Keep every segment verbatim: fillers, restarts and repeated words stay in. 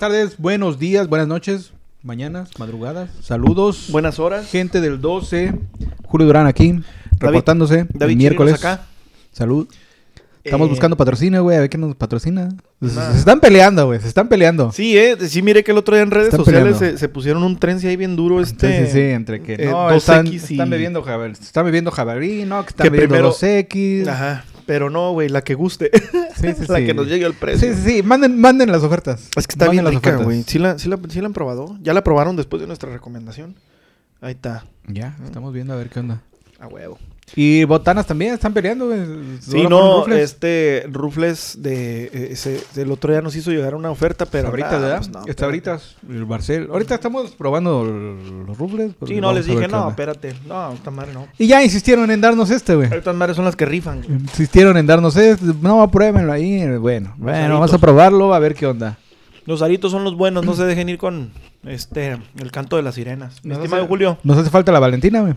tardes, buenos días, buenas noches, mañanas, madrugadas, saludos. Buenas horas. Gente del doce, Julio Durán aquí, David, reportándose David el miércoles. Acá. Salud. Estamos eh, buscando patrocinio, güey, a ver qué nos patrocina. Nah. Se están peleando, güey, se están peleando. Sí, eh, sí, mire que el otro día en redes sociales se, se pusieron un trense ahí bien duro este. Sí, sí, sí, entre que eh, no, están, y... están bebiendo jabalí, están bebiendo jabalí, no, que están que bebiendo dos X. Ajá. Pero no, güey, la que guste. Sí, sí, la sí. que nos llegue al precio. Sí, sí, sí. Manden, manden las ofertas. Es que está manden bien rica, güey. ¿Sí la, sí, la, ¿Sí la han probado? ¿Ya la probaron después de nuestra recomendación? Ahí está. Ya, ¿no? Estamos viendo a ver qué onda. A huevo. Y botanas también, están peleando, güey. Sí, no, Rufles? este Rufles de ese, el otro día nos hizo llegar una oferta, pero ahorita, ¿verdad? Pues no, está ahorita el Barcel. Ahorita estamos probando los Rufles. Sí, no, les dije, no, espérate. No, esta madre no. Y ya insistieron en darnos este, güey. Estas madres son las que rifan. Güey. Insistieron en darnos este. No, pruébenlo ahí. Bueno, bueno, vamos a probarlo, a ver qué onda. Los aritos son los buenos, no se dejen ir con este el canto de las sirenas. Mi estimado Julio. Nos hace falta la Valentina, güey.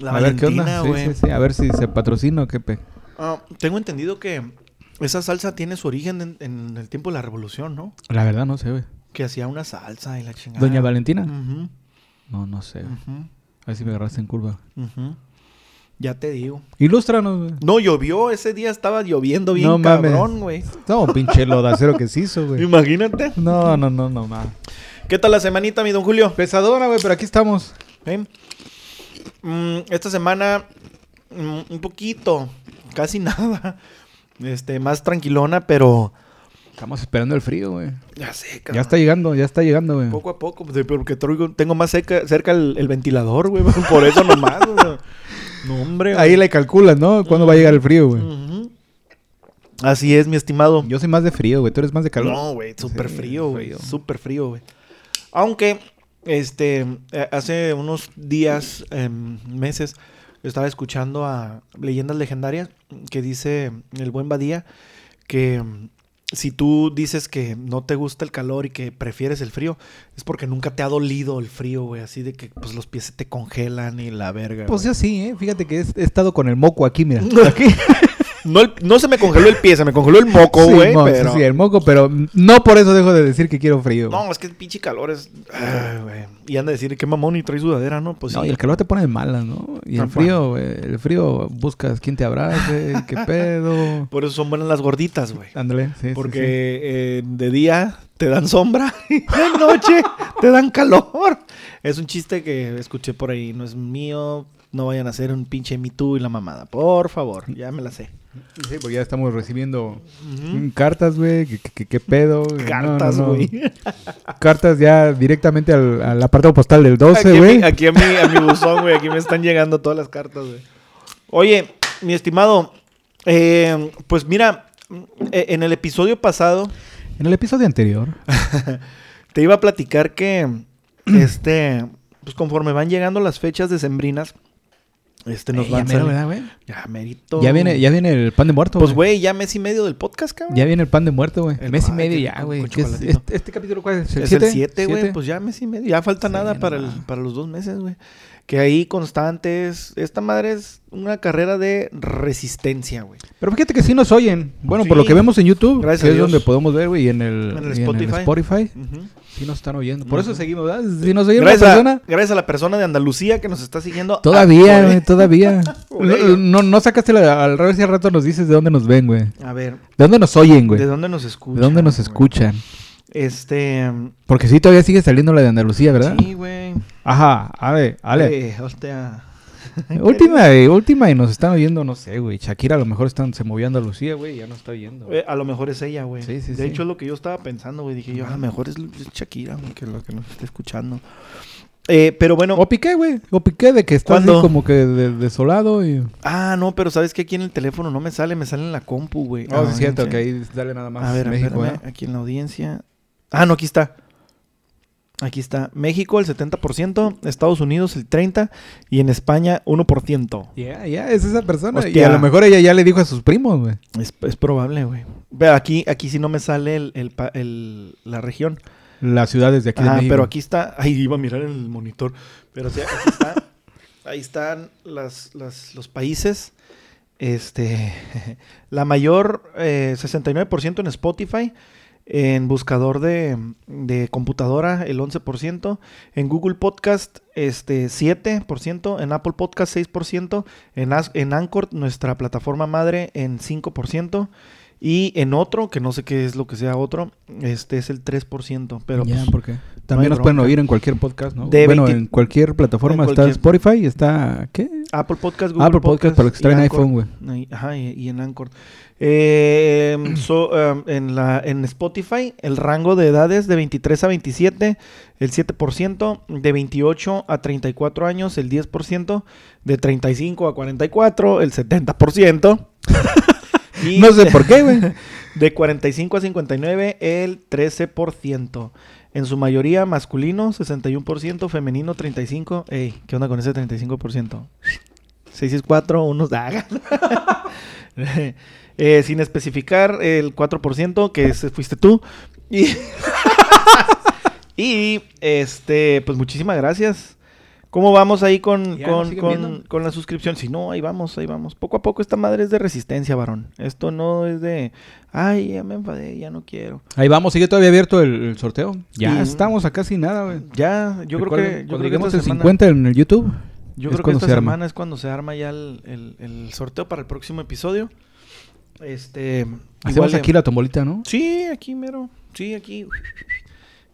La a Valentina, ver qué onda, sí, sí, sí. A ver si se patrocina o qué pe. Ah, tengo entendido que esa salsa tiene su origen en, en el tiempo de la revolución, ¿no? La verdad no sé, güey. Que hacía una salsa y la chingada. ¿Doña Valentina? Uh-huh. No, no sé. Uh-huh. A ver si me agarraste en curva. Uh-huh. Ya te digo. Ilústranos, güey. No, llovió. Ese día estaba lloviendo bien no, cabrón, güey. No, pinche lodacero que se hizo, güey. Imagínate. No, no, no, no, nada. ¿Qué tal la semanita, mi don Julio? Pesadora, güey, pero aquí estamos. ¿Eh? Esta semana un poquito, casi nada, este más tranquilona, pero estamos esperando el frío, güey. Ya sé, cabrón. Ya está llegando, ya está llegando, güey. Poco a poco, porque tengo más cerca, cerca el, el ventilador, güey, por eso nomás. O sea. No, hombre. Ahí le calculas, ¿no? ¿Cuándo uh-huh. va a llegar el frío, güey? Uh-huh. Así es, mi estimado. Yo soy más de frío, güey. Tú eres más de calor. No, güey, súper sí, frío, güey. Súper frío, güey. Aunque Este, hace unos días, eh, meses, estaba escuchando a Leyendas Legendarias que dice el buen Badía que si tú dices que no te gusta el calor y que prefieres el frío, es porque nunca te ha dolido el frío, güey, así de que pues los pies se te congelan y la verga. Pues yo sí, ¿eh? Fíjate que he estado con el moco aquí, mira, aquí. No, el, no se me congeló el pie, se me congeló el moco, güey. Sí, no, pero... sí, sí, el moco, pero no por eso dejo de decir que quiero frío. No, es que el pinche calor es... Ay, güey. Y anda a decir, qué mamón, y trae sudadera, ¿no? Pues, no, sí. Y el calor te pone de malas, ¿no? Y el frío, güey, el frío buscas quién te abrace, qué pedo. Por eso son buenas las gorditas, güey. Ándale, sí, porque sí, sí. Eh, de día te dan sombra y de noche te dan calor. Es un chiste que escuché por ahí, no es mío... No vayan a hacer un pinche Me Too y la mamada. Por favor, ya me la sé. Sí, pues ya estamos recibiendo uh-huh. cartas, güey. ¿Qué, qué, qué pedo? Cartas, güey. No, no, no. Cartas ya directamente al, al apartado postal del doce, güey. Aquí, a mi, aquí a, mi, a mi buzón, güey. Aquí me están llegando todas las cartas, güey. Oye, mi estimado. Eh, pues mira, en el episodio pasado... En el episodio anterior. Te iba a platicar que... este, pues conforme van llegando las fechas decembrinas... Este nos Ey, va a hacer, ¿verdad, güey? Ya merito. Ya viene, ya viene el pan de muerto. Pues, güey, ya mes y medio del podcast, cabrón. Ya viene el pan de muerto, güey. Mes ah, y medio ya, güey. Es, este, este capítulo, ¿cuál es? ¿El es siete? El siete, güey. Pues ya mes y medio. Ya falta sí, nada no. para, el, para los dos meses, güey. Que ahí constantes. Esta madre es una carrera de resistencia, güey. Pero fíjate que sí nos oyen. Bueno, sí. Por lo que vemos en YouTube, gracias que es donde podemos ver, güey, y en el, en el y Spotify. En el Spotify. Uh-huh. Sí nos están oyendo. Por uh-huh. eso seguimos, ¿verdad? Si nos oyen gracias una persona... A, gracias a la persona de Andalucía que nos está siguiendo. Todavía, güey, todavía. no, no, no sacaste la, al revés y al rato nos dices de dónde nos ven, güey. A ver. ¿De dónde nos oyen, güey? ¿De dónde nos escuchan? ¿De dónde nos escuchan? Este... Porque sí todavía sigue saliendo la de Andalucía, ¿verdad? Sí, güey. Ajá, a ver, ale. Sí, hostia. última, eh, última y nos están oyendo, no sé, güey. Shakira a lo mejor están, se movió a Andalucía, güey, ya no está oyendo. Eh, a lo mejor es ella, güey. Sí, sí, de sí. hecho es lo que yo estaba pensando, güey. Dije yo, a lo mejor es Shakira, güey, que lo que nos está escuchando. Eh, pero bueno. O Piqué, güey. O Piqué de que está así como que de, desolado y... Ah, no, pero ¿sabes qué? Aquí en el teléfono no me sale, me sale en la compu, güey. No, es cierto, que ahí sale nada más. A ver, México, espérame, ¿eh? Aquí en la audiencia... Ah, no, aquí está. Aquí está. México, el setenta por ciento. Estados Unidos, el treinta por ciento. Y en España, uno por ciento. Ya, yeah, ya. Yeah, es esa persona. Hostia. Y a lo mejor ella ya le dijo a sus primos, güey. Es, es probable, güey. Pero aquí, aquí sí no me sale el, el, el, la región. Las ciudades de aquí de ah, México. Pero aquí está... Ay, iba a mirar el monitor. Pero sí, aquí está. Ahí están las, las, los países. Este... La mayor, eh, sesenta y nueve por ciento en Spotify... en buscador de, de computadora el once por ciento, en Google Podcast este siete por ciento, en Apple Podcast seis por ciento, en, en Anchor, nuestra plataforma madre, en cinco por ciento. Y en otro, que no sé qué es lo que sea otro, este es el tres por ciento. Pero ya, pues, porque también no nos bronca. Pueden oír en cualquier podcast, ¿no? De bueno, veinte... en cualquier plataforma. En cualquier... Está Spotify, está... ¿qué? Apple Podcast, Google Apple Podcast, Podcast para los que traen iPhone, güey. Ajá, y, y en Anchor. Eh, so, um, en, la, en Spotify, el rango de edades de veintitrés a veintisiete, el siete por ciento. De veintiocho a treinta y cuatro años, el diez por ciento. De treinta y cinco a cuarenta y cuatro, el setenta por ciento. Y no sé por qué, güey. De cuarenta y cinco a cincuenta y nueve, el trece por ciento. En su mayoría masculino, sesenta y uno por ciento. Femenino, treinta y cinco por ciento. Ey, ¿qué onda con ese treinta y cinco por ciento? seis, seis, cuatro, unos dagas. eh, sin especificar, el cuatro por ciento, que es, fuiste tú. Y, y, este, pues muchísimas gracias. ¿Cómo vamos ahí con, con, con, con la suscripción? Si no, ahí vamos, ahí vamos. Poco a poco esta madre es de resistencia, varón. Esto no es de... Ay, ya me enfadé, ya no quiero. Ahí vamos, sigue todavía abierto el, el sorteo. Ya y, estamos a casi nada, güey. Ya, yo creo que... Yo cuando lleguemos el semana, cincuenta en el YouTube. Yo creo que esta se semana arma. Es cuando se arma ya el, el, el sorteo para el próximo episodio. Este... Hacemos aquí la tombolita, ¿no? Sí, aquí mero. Sí, aquí...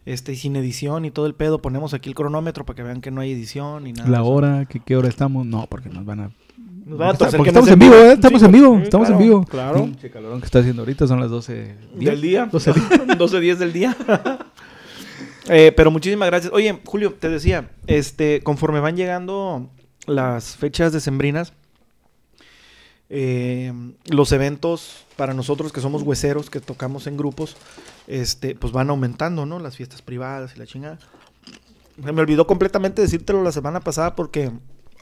Este, y sin edición y todo el pedo, ponemos aquí el cronómetro para que vean que no hay edición y nada. La hora, que qué hora estamos, no, porque nos van a... Nos van a toser, porque estamos en vivo, ¿eh? Estamos en vivo, estamos en vivo. Claro. Pinche calorón que está haciendo ahorita, son las doce del día. doce diez del día. eh, pero muchísimas gracias. Oye, Julio, te decía, este, conforme van llegando las fechas decembrinas, eh, los eventos para nosotros que somos hueseros, que tocamos en grupos, este, pues van aumentando, ¿no? Las fiestas privadas y la chingada. Se me olvidó completamente decírtelo la semana pasada porque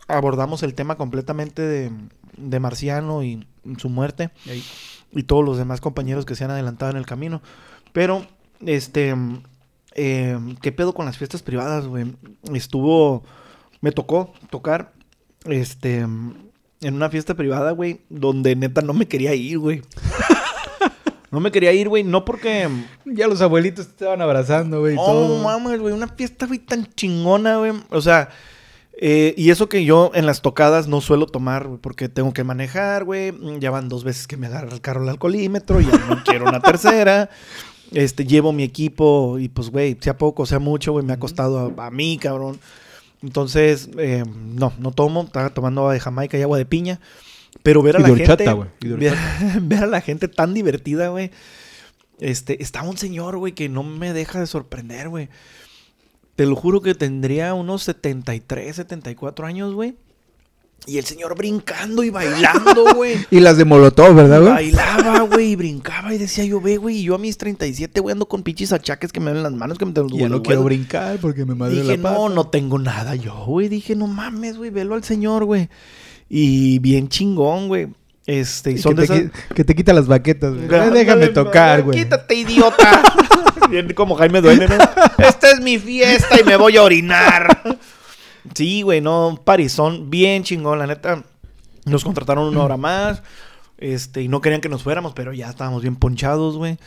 abordamos el tema completamente de, de Marciano y su muerte y, y todos los demás compañeros que se han adelantado en el camino. Pero, este, eh, ¿qué pedo con las fiestas privadas, güey? Estuvo, me tocó tocar, este, en una fiesta privada, güey, donde neta no me quería ir, güey. No me quería ir, güey, no porque... Ya los abuelitos te estaban abrazando, güey. Oh, mames, güey, una fiesta, güey, tan chingona, güey. O sea, eh, y eso que yo en las tocadas no suelo tomar, güey, porque tengo que manejar, güey. Ya van dos veces que me agarra el carro el alcoholímetro, ya no quiero una tercera. Este, llevo mi equipo y, pues, güey, sea poco, sea mucho, güey, me ha costado a, a mí, cabrón. Entonces, eh, no, no tomo. Estaba tomando agua de Jamaica y agua de piña. Pero ver a la gente, ver, ver a la gente tan divertida, güey. Este, está un señor, güey, que no me deja de sorprender, güey. Te lo juro que tendría unos setenta y tres, setenta y cuatro años, güey. Y el señor brincando y bailando, güey. Y las de Molotov, ¿verdad, güey? Bailaba, güey, y brincaba y decía yo, ve, güey. Y yo a mis treinta y siete, güey, ando con pinches achaques que me ven las manos, que me tengo los huevos. Ya no quiero brincar porque me madre la pata. Dije, no, no tengo nada yo, güey. Dije, no mames, güey, velo al señor, güey. Y bien chingón, güey. Este, y son que, te esas... qui- que te quita las baquetas, güey. No, déjame no, tocar, güey. No, quítate, idiota. Bien como Jaime Duende, ¿no? Esta es mi fiesta y me voy a orinar. Sí, güey, no, un parizón bien chingón, la neta. Nos contrataron una hora más. Este, y no querían que nos fuéramos, pero ya estábamos bien ponchados, güey.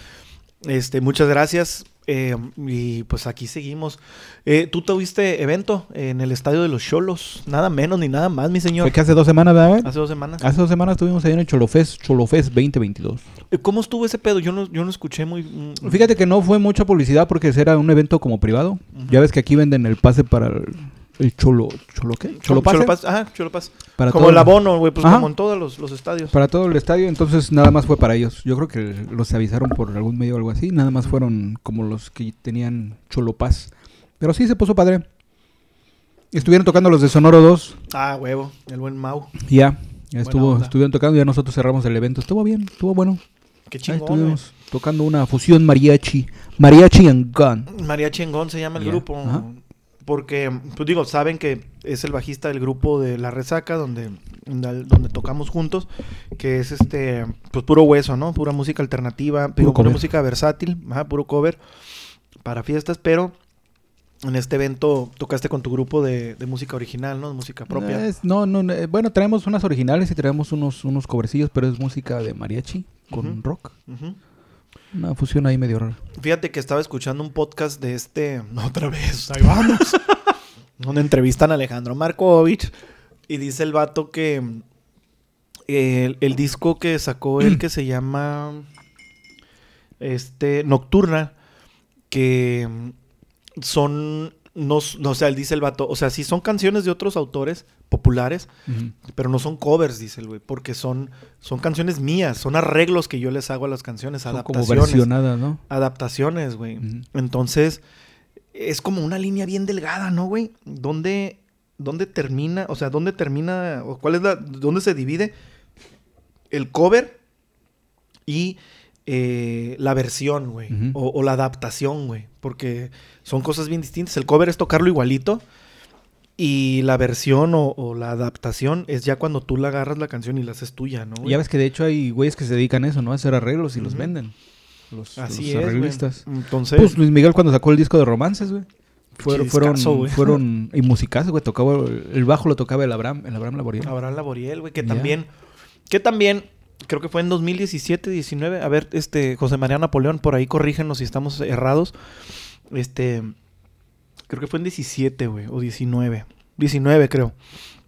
Este, muchas gracias. Eh, y pues aquí seguimos. Eh, Tú tuviste evento en el estadio de los Cholos, nada menos ni nada más, mi señor. Fue que hace dos semanas, ¿verdad? Hace dos semanas. Hace dos semanas estuvimos ahí en el Cholofest, Cholofest veinte veintidós. ¿Cómo estuvo ese pedo? Yo no, yo no escuché muy... Mm. Fíjate que no fue mucha publicidad porque era un evento como privado. Uh-huh. Ya ves que aquí venden el pase para el, el Cholo... ¿Cholo qué? ¿Cholo Paz? Cholo Paz, ajá, Cholo Paz. Para como todo el abono, güey, pues ajá. Como en todos los, los estadios. Para todo el estadio, entonces nada más fue para ellos. Yo creo que los avisaron por algún medio o algo así. Nada más fueron como los que tenían Cholo Paz. Pero sí se puso padre. Estuvieron tocando los de Sonoro dos. Ah, huevo, el buen Mau. Ya, ya estuvo, estuvieron tocando. Ya nosotros cerramos el evento. Estuvo bien, estuvo bueno. Qué chingón. Ahí estuvimos eh. tocando una fusión mariachi. Mariachi and Gun. Mariachi and Gun se llama el yeah. grupo. Ajá. Porque, pues digo, saben que es el bajista del grupo de La Resaca, donde, donde tocamos juntos, que es este, pues puro hueso, ¿no? Pura música alternativa, puro pura música versátil, ajá, puro cover para fiestas, pero en este evento tocaste con tu grupo de, de música original, ¿no? De música propia. Es, no, no, bueno, traemos unas originales y traemos unos, unos covercillos, pero es música de mariachi con uh-huh. rock. Uh-huh. Una fusión ahí medio rara. Fíjate que estaba escuchando un podcast de este... Otra vez, ahí vamos. Donde entrevistan a Alejandro Markovich. Y dice el vato que... El, el disco que sacó él que se llama... Este... Nocturna. Que... Son... No, no, o sea, él dice el vato... O sea, sí son canciones de otros autores populares. Uh-huh. Pero no son covers, dice el güey. Porque son, son canciones mías. Son arreglos que yo les hago a las canciones. Son adaptaciones. Como versionadas, ¿no? Adaptaciones, güey. Uh-huh. Entonces... Es como una línea bien delgada, ¿no, güey? ¿Dónde, dónde termina? O sea, ¿dónde termina? O ¿cuál es la... ¿Dónde se divide el cover y eh, la versión, güey? Uh-huh. O, o la adaptación, güey. Porque son cosas bien distintas. El cover es tocarlo igualito. Y la versión o, o la adaptación es ya cuando tú la agarras la canción y la haces tuya, ¿no, güey? Ya ves que de hecho hay güeyes que se dedican a eso, ¿no? A hacer arreglos y uh-huh. los venden. Los, Así los arreglistas. Es, entonces, pues Luis Miguel cuando sacó el disco de romances, güey. Fueron, fueron, fueron y musicazos, güey. Tocaba el bajo lo tocaba el Abraham, el Abraham Laboriel. Abraham Laboriel, güey, que yeah. también, que también, creo que fue en dos mil diecisiete, diecinueve. A ver, este, José María Napoleón, por ahí corrígenos si estamos errados. Este, creo que fue en diecisiete, güey, o diecinueve. diecinueve, creo.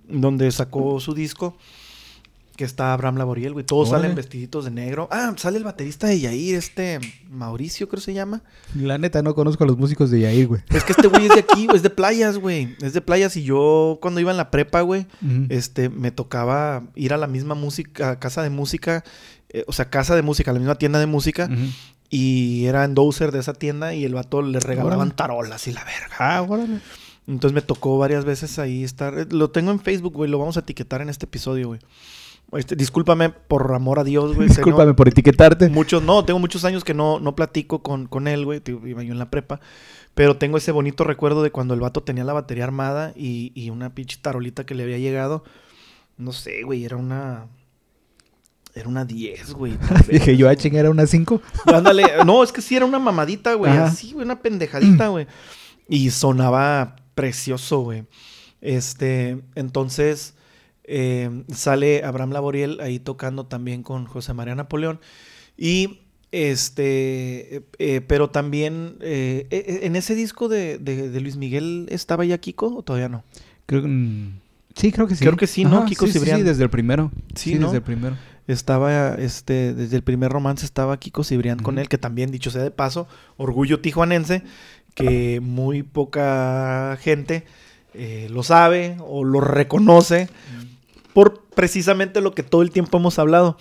Donde sacó su disco. Que está Abraham Laboriel, güey. Todos Oye. salen vestiditos de negro. Ah, sale el baterista de Yair, este... Mauricio, creo que se llama. La neta, no conozco a los músicos de Yair, güey. Es que este güey es de aquí, güey. Es de playas, güey. Es de playas. Y yo, cuando iba en la prepa, güey... Uh-huh. Este, me tocaba ir a la misma música... Casa de música... Eh, o sea, casa de música. La misma tienda de música. Uh-huh. Y era endouser de esa tienda. Y el vato le regalaban tarolas y la verga. Ah, órale. Entonces, me tocó varias veces ahí estar... Lo tengo en Facebook, güey. Lo vamos a etiquetar en este episodio, güey. Este, discúlpame por amor a Dios, güey. Discúlpame no, por etiquetarte. Muchos, no, tengo muchos años que no, no platico con, con él, güey. Iba yo en la prepa. Pero tengo ese bonito recuerdo de cuando el vato tenía la batería armada y, y una pinche tarolita que le había llegado. No sé, güey, era una... Era una diez, güey. Dije yo, a chingar, era una cinco. Ándale. No, es que sí, era una mamadita, güey. Ah. Así, güey, una pendejadita, güey. Y sonaba precioso, güey. Este, entonces... Eh, sale Abraham Laboriel ahí tocando también con José María Napoleón y este eh, pero también eh, eh, en ese disco de, de, de Luis Miguel ¿estaba ya Kiko o todavía no? Creo que, sí, creo que sí. Creo que sí, ¿no? Ajá, Kiko sí, Cibrián. Sí, desde el primero. Sí, sí ¿no? desde el primero. Estaba, este, desde el primer romance estaba Kiko Cibrián uh-huh. con él, que también, dicho sea de paso, orgullo tijuanense, que muy poca gente eh, lo sabe o lo reconoce. Uh-huh. Por precisamente lo que todo el tiempo hemos hablado.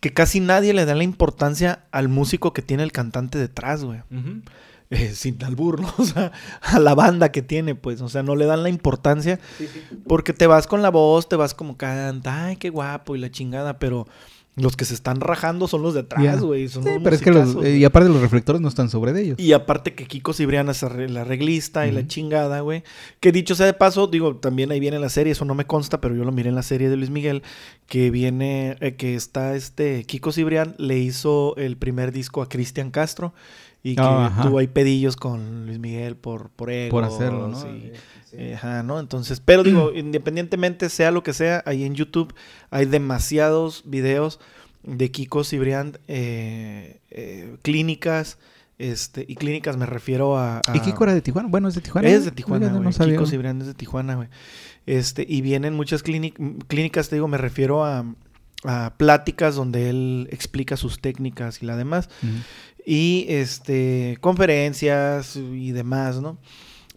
Que casi nadie le da la importancia al músico que tiene el cantante detrás, güey. Uh-huh. Eh, sin albur, ¿no? O sea, a la banda que tiene, pues. O sea, no le dan la importancia. Sí, sí. Porque te vas con la voz, te vas como canta. Ay, qué guapo y la chingada. Pero los que se están rajando son los detrás, güey. Yeah. Sí, pero es que los... Eh, y aparte los reflectores no están sobre de ellos. Y aparte que Kiko Cibrián es el arreglista uh-huh. y la chingada, güey. Que dicho sea de paso, digo, también ahí viene la serie. Eso no me consta, pero yo lo miré en la serie de Luis Miguel. Que viene... Eh, que está este... Kiko Cibrián le hizo el primer disco a Cristian Castro. Y que oh, tuvo ahí pedillos con Luis Miguel por, por ego. Por hacerlo, ¿no? Sí. Sí. Eh, ajá, ¿no? Entonces, pero digo, independientemente sea lo que sea, ahí en YouTube hay demasiados videos de Kiko Cibrián, eh, eh, clínicas, este, y clínicas me refiero a, a... ¿Y Kiko era de Tijuana? Bueno, es de Tijuana. Es de Tijuana, güey. No Kiko Cibrián es de Tijuana, güey. Este, y vienen muchas clínic- clínicas, te digo, me refiero a, a pláticas donde él explica sus técnicas y la demás. Mm. Y este conferencias y demás, ¿no?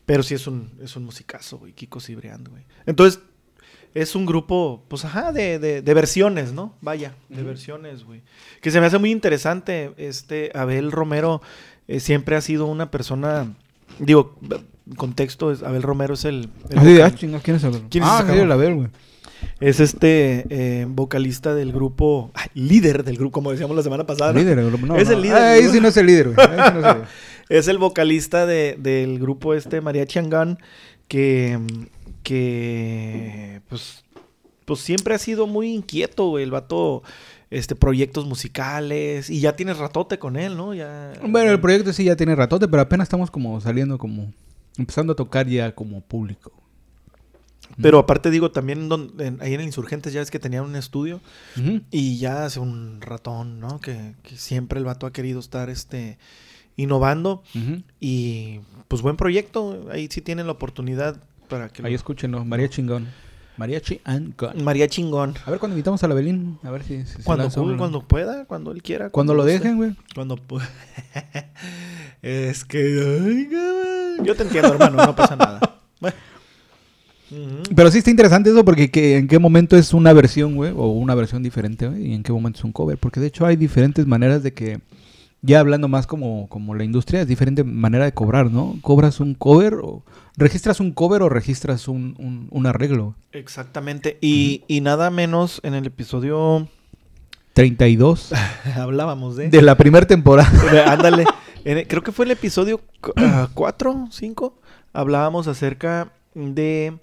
Pero sí es un, es un musicazo, güey. Kiko Cibrián, güey. Entonces, es un grupo, pues, ajá, de, de, de versiones, ¿no? Vaya, de uh-huh. versiones, güey. Que se me hace muy interesante. Este Abel Romero eh, siempre ha sido una persona... Digo, contexto, es, Abel Romero es el... el ah, sí, ah, chinga, ¿quién es Abel? ¿Quién es ah, sí, el Abel, güey? Es este eh, vocalista del grupo, ah, líder del grupo, como decíamos la semana pasada. ¿No? Líder, no, es no. el líder. Ah, ahí sí no es el líder, güey. Ahí sí no es, el líder. Es el vocalista de, del grupo este Mariachi and Gun, que, que pues, pues siempre ha sido muy inquieto, güey. El vato, este, proyectos musicales, y ya tienes ratote con él, ¿no? Ya, bueno, el proyecto sí ya tiene ratote, pero apenas estamos como saliendo, como empezando a tocar ya como público. Pero aparte digo, también don, en, ahí en el Insurgentes ya ves que tenían un estudio uh-huh. y ya hace un ratón, ¿no? Que, que siempre el vato ha querido estar este innovando uh-huh. y pues buen proyecto, ahí sí tienen la oportunidad para que... Ahí lo... escúchenlo, María Chingón. Mariachi and God. María Chingón. A ver cuando invitamos a la Belín, a ver si... si cuando, se Google, cuando pueda, cuando él quiera. Cuando, cuando lo dejen, güey. Cuando pueda. Es que... Yo te entiendo, hermano, no pasa nada. Bueno. Uh-huh. Pero sí está interesante eso porque que, en qué momento es una versión, güey, o una versión diferente, güey, y en qué momento es un cover. Porque de hecho hay diferentes maneras de que... Ya hablando más como, como la industria, es diferente manera de cobrar, ¿no? ¿Cobras un cover o registras un cover o registras un, un, un arreglo? Exactamente. Y, uh-huh. y nada menos en el episodio... treinta y dos. Hablábamos de... De la primera temporada. Ándale. En, creo que fue el episodio cuatro, cinco. Hablábamos acerca de...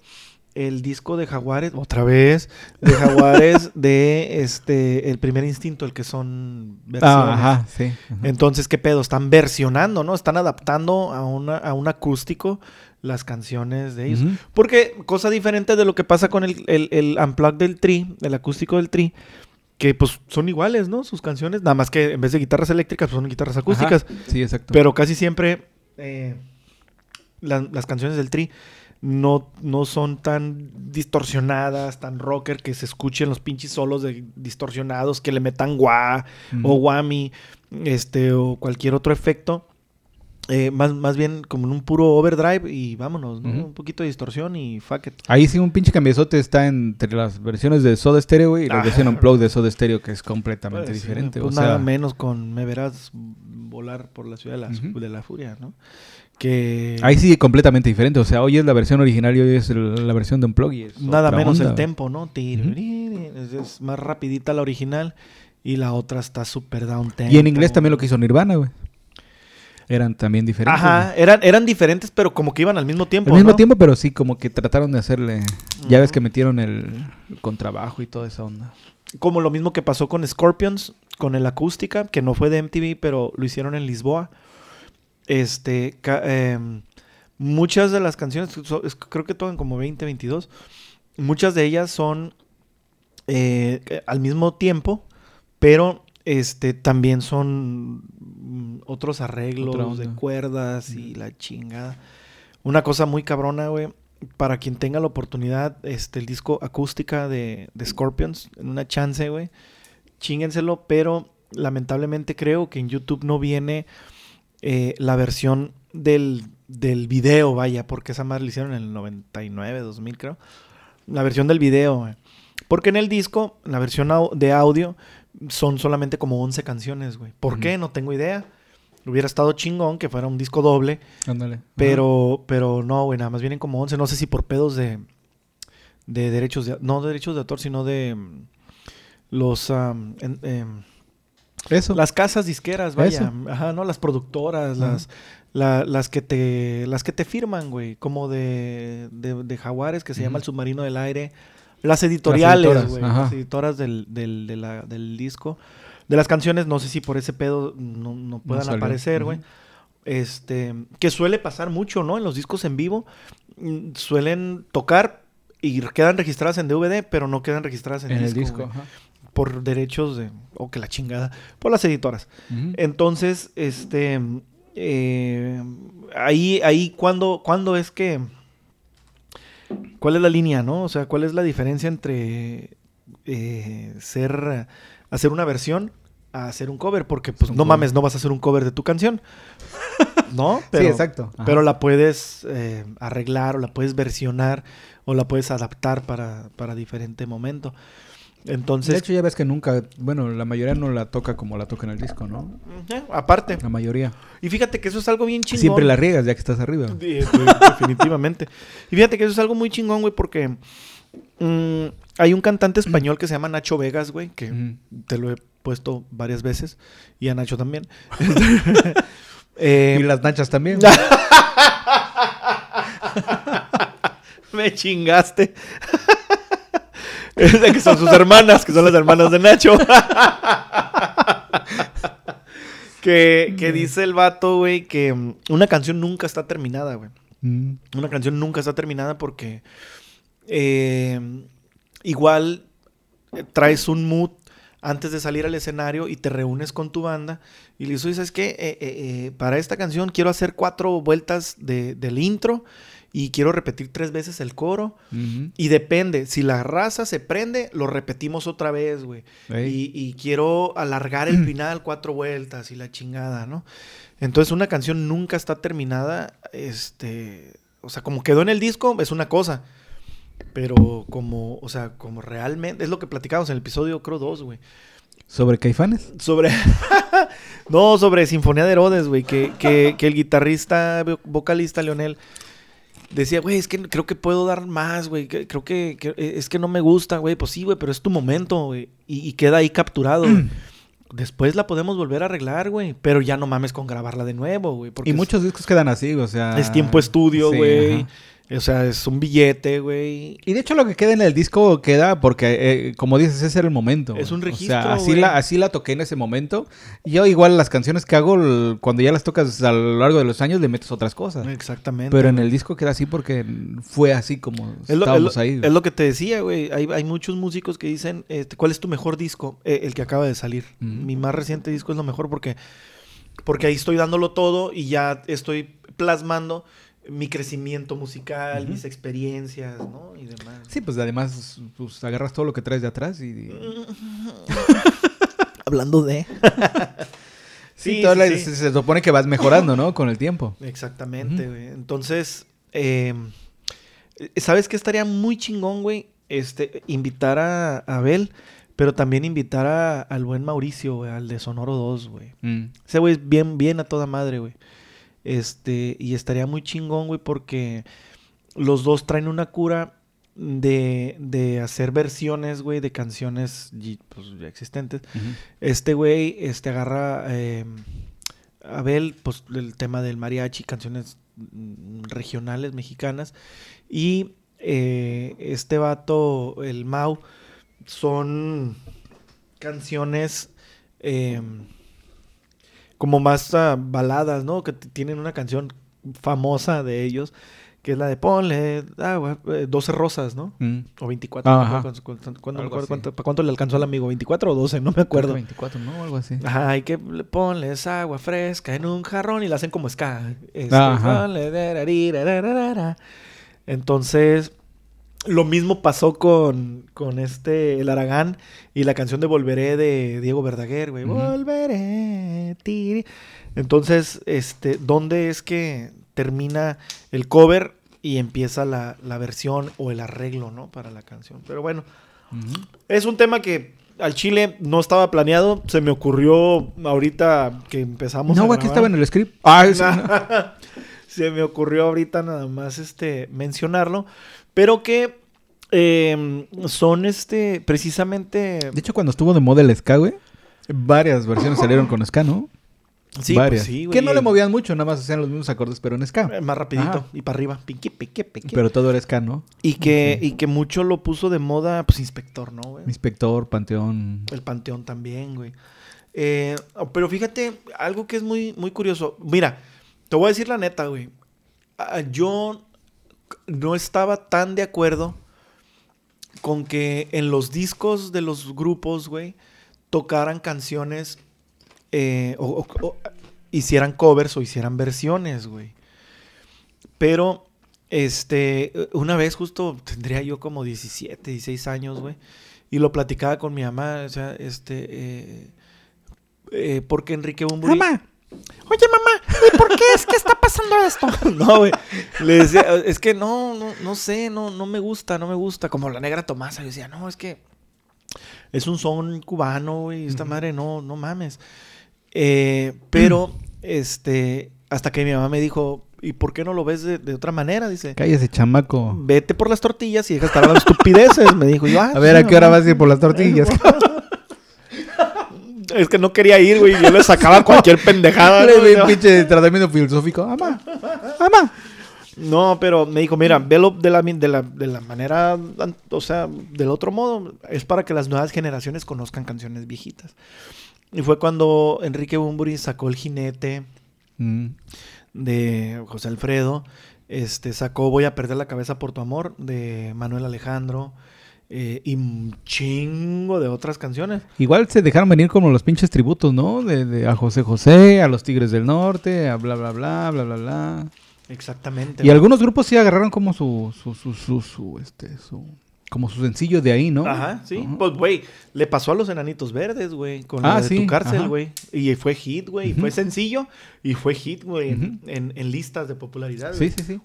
El disco de Jaguares, otra vez, de Jaguares de este El Primer Instinto, el que son versiones. Ah, ajá, sí. Ajá. Entonces, ¿qué pedo? Están versionando, ¿no? Están adaptando a, una, a un acústico las canciones de ellos. Uh-huh. Porque cosa diferente de lo que pasa con el, el, el unplug del Tri, el acústico del Tri, que pues son iguales, ¿no? Sus canciones, nada más que en vez de guitarras eléctricas, pues son guitarras acústicas. Ajá. Sí, exacto. Pero casi siempre eh, la, las canciones del Tri... No, no son tan distorsionadas, tan rocker, que se escuchen los pinches solos de distorsionados, que le metan guá mm. o whammy, este, o cualquier otro efecto. Eh, más, más bien como en un puro overdrive y vámonos, ¿no? Mm-hmm. Un poquito de distorsión y fuck it. Ahí sí un pinche cambiezote está entre las versiones de Soda Stereo y la ah, versión unplugged de Soda Stereo, que es completamente pues, diferente. Pues, o nada sea... menos con Me Verás Volar por la Ciudad de la, mm-hmm. de la Furia, ¿no? Que... Ahí sí, completamente diferente. O sea, hoy es la versión original y hoy es el, la versión de Unplug. Y es nada menos onda. El tempo, ¿no? Uh-huh. es, es más rapidita la original y la otra está súper down tempo. Y en inglés también lo que hizo Nirvana, güey. Eran también diferentes. Ajá, eran, eran diferentes, pero como que iban al mismo tiempo, Al mismo ¿no? tiempo, pero sí, como que trataron de hacerle... Uh-huh. Ya ves que metieron el, el contrabajo y toda esa onda. Como lo mismo que pasó con Scorpions, con el acústica, que no fue de M T V, pero lo hicieron en Lisboa. Este, ca- eh, muchas de las canciones, so, es, creo que tocan como veinte, veintidós, muchas de ellas son eh, al mismo tiempo, pero este, también son mm, otros arreglos de cuerdas mm. y la chingada. Una cosa muy cabrona, güey, para quien tenga la oportunidad, este, el disco acústica de, de Scorpions, en una chance, güey, chíngenselo, pero lamentablemente creo que en YouTube no viene... Eh, la versión del, del video, vaya, porque esa madre la hicieron en el noventa y nueve, dos mil creo. La versión del video, güey. Porque en el disco, la versión au- de audio, son solamente como once canciones, güey. ¿Por uh-huh. qué? No tengo idea. Hubiera estado chingón que fuera un disco doble. Ándale. Pero, uh-huh. pero no, güey, nada más vienen como once. No sé si por pedos de, de derechos de... No de derechos de autor, sino de los... Um, en, em, Eso. Las casas disqueras, vaya. Eso. Ajá, ¿no? Las productoras, uh-huh. las, la, las, que te, las que te firman, güey. Como de, de, de Jaguares, que se uh-huh. llama El Submarino del Aire. Las editoriales, las güey. Las editoras del, del, de la, del disco. De las canciones, no sé si por ese pedo no, no puedan no aparecer, uh-huh. güey. Este, que suele pasar mucho, ¿no? En los discos en vivo suelen tocar y quedan registradas en D V D, pero no quedan registradas en, en disco, el disco. Ajá. Por derechos de... Oh, que la chingada. Por las editoras. Uh-huh. Entonces, este... Eh, ahí, ahí, ¿cuándo, ¿cuándo es que...? ¿Cuál es la línea, no? O sea, ¿cuál es la diferencia entre... Eh, ser... Hacer una versión a hacer un cover? Porque, pues, no cover. Mames, no vas a hacer un cover de tu canción. ¿No? Pero, sí, exacto. Ajá. Pero la puedes eh, arreglar o la puedes versionar o la puedes adaptar para, para diferente momento. Entonces, de hecho, ya ves que nunca... Bueno, la mayoría no la toca como la toca en el disco, ¿no? Eh, aparte. La mayoría. Y fíjate que eso es algo bien chingón. Siempre la riegas ya que estás arriba. De, de, definitivamente. Y fíjate que eso es algo muy chingón, güey, porque... Um, hay un cantante español que se llama Nacho Vegas, güey, que mm. te lo he puesto varias veces. Y a Nacho también. eh, y las nachas también. Me chingaste. Que son sus hermanas, que son las hermanas de Nacho. que, que dice el vato, güey, que una canción nunca está terminada, güey. Mm. Una canción nunca está terminada porque eh, igual eh, traes un mood antes de salir al escenario y te reúnes con tu banda y le dices, ¿sabes qué? Eh, eh, eh, para esta canción quiero hacer cuatro vueltas de, del intro y quiero repetir tres veces el coro. Uh-huh. Y depende. Si la raza se prende, lo repetimos otra vez, güey. Y, y quiero alargar el final cuatro vueltas y la chingada, ¿no? Entonces, una canción nunca está terminada. Este... O sea, como quedó en el disco, es una cosa. Pero como... O sea, como realmente... Es lo que platicamos en el episodio, creo, dos, güey. ¿Sobre Caifanes? Sobre... no, sobre Sinfonía de Herodes, güey. Que, que, que el guitarrista, vocalista, Leonel... Decía, güey, es que creo que puedo dar más, güey. Creo que, que es que no me gusta, güey. Pues sí, güey, pero es tu momento, güey. Y, y queda ahí capturado, güey. Después la podemos volver a arreglar, güey. Pero ya no mames con grabarla de nuevo, güey. Y muchos es, discos quedan así, o sea... Es tiempo estudio, güey. Sí, o sea, es un billete, güey. Y de hecho lo que queda en el disco queda porque, eh, como dices, ese era el momento. Es un registro, o sea, así la, así la toqué en ese momento. Yo igual las canciones que hago, el, cuando ya las tocas a lo largo de los años, le metes otras cosas. Exactamente. Pero en el disco queda así porque fue así como es lo, estábamos es lo, ahí. Wey. Es lo que te decía, güey. Hay, hay muchos músicos que dicen, este, ¿cuál es tu mejor disco? Eh, el que acaba de salir. Mm. Mi más reciente disco es lo mejor porque, porque ahí estoy dándolo todo y ya estoy plasmando mi crecimiento musical, uh-huh, mis experiencias, ¿no? Y demás. Sí, pues además pues, agarras todo lo que traes de atrás y... y... Hablando de... sí, sí, toda sí, la, sí. Se, se supone que vas mejorando, ¿no? Con el tiempo. Exactamente, güey. Uh-huh. Entonces, eh, ¿sabes qué estaría muy chingón, güey? Este, invitar a Abel... Pero también invitar a, al buen Mauricio, güey, al de Sonoro dos, güey. Mm. Ese güey es bien, bien a toda madre, güey. Este, y estaría muy chingón, güey, porque los dos traen una cura de, de hacer versiones, güey, de canciones pues, ya existentes. Mm-hmm. Este güey, este, agarra eh, a Abel, pues, el tema del mariachi, canciones regionales mexicanas. Y eh, este vato, el Mau... Son canciones eh, como más uh, baladas, ¿no? Que t- tienen una canción famosa de ellos, que es la de Ponle ah, doce rosas, ¿no? Mm. O veinticuatro. Ajá. ¿no? ¿Cuándo, cuándo, me acuerdo, cuánto, ¿Para cuánto le alcanzó al amigo? ¿veinticuatro o doce? No me acuerdo. veinticuatro, ¿no? Algo así. Ajá, hay que ponles agua fresca en un jarrón y la hacen como ska. Este, Ajá. Entonces... Lo mismo pasó con, con este, el Aragán y la canción de Volveré de Diego Verdaguer, güey. Uh-huh. Volveré, tiri. Entonces, este, ¿dónde es que termina el cover y empieza la, la versión o el arreglo, ¿no? Para la canción. Pero bueno, uh-huh, es un tema que al chile no estaba planeado. Se me ocurrió ahorita que empezamos no, a No, aquí estaba en el script. Ah, sí, no. Se me ocurrió ahorita nada más este, mencionarlo. Pero que eh, son este precisamente... De hecho, cuando estuvo de moda el ska, güey, varias versiones salieron con ska, ¿no? Sí, varias. Pues sí, güey. Que no le movían mucho, nada más hacían los mismos acordes, pero en ska. Más rapidito. Ajá. Y para arriba. Piqui, piqui, piqui. Pero todo era ska, ¿no? Y que, sí. y que mucho lo puso de moda, pues, Inspector, ¿no, güey? Inspector, Panteón. El Panteón también, güey. Eh, pero fíjate, algo que es muy, muy curioso. Mira, te voy a decir la neta, güey. Yo... No estaba tan de acuerdo con que en los discos de los grupos, güey, tocaran canciones eh, o, o, o hicieran covers o hicieran versiones, güey. Pero, este, una vez justo tendría yo como diecisiete, dieciséis años, güey, y lo platicaba con mi mamá, o sea, este, eh, eh, porque Enrique Bunbury... ¡Mamá! Oye, mamá, ¿y por qué es que está pasando esto? No, güey. Le decía, es que no, no, no sé, no, no me gusta, no me gusta. Como la Negra Tomasa, yo decía, no, es que es un son cubano, güey. Esta uh-huh. madre, no, no mames. Eh, pero, uh-huh. este, hasta que mi mamá me dijo, ¿y por qué no lo ves de, de otra manera? Dice, cállese, chamaco. Vete por las tortillas y deja estar hablando estupideces. Me dijo, yo, ah, a ver, sí, ¿a qué hora vas a ir por las tortillas? Es que no quería ir, güey. Yo le sacaba cualquier pendejada. Le di un pinche tratamiento filosófico. Ama, ama. No, pero me dijo, mira, velo de la, de la, de la manera, o sea, del otro modo. Es para que las nuevas generaciones conozcan canciones viejitas. Y fue cuando Enrique Bunbury sacó El Jinete mm. de José Alfredo. Este, sacó Voy a perder la cabeza por tu amor de Manuel Alejandro. Eh, y un chingo de otras canciones. Igual se dejaron venir como los pinches tributos, ¿no? De, de, a José José, a los Tigres del Norte, a bla, bla, bla, bla, bla, bla. Exactamente. Y ¿no? Algunos grupos sí agarraron como su, su, su, su, su, este, su... Como su sencillo de ahí, ¿no? Ajá, sí. Uh-huh. Pues, güey, le pasó a los Enanitos Verdes, güey. Con ah, la de sí. Tu cárcel, güey. Y fue hit, güey. Uh-huh. Y fue sencillo. Y fue hit, güey. Uh-huh. En, en, en listas de popularidad. Sí, wey. Sí, sí.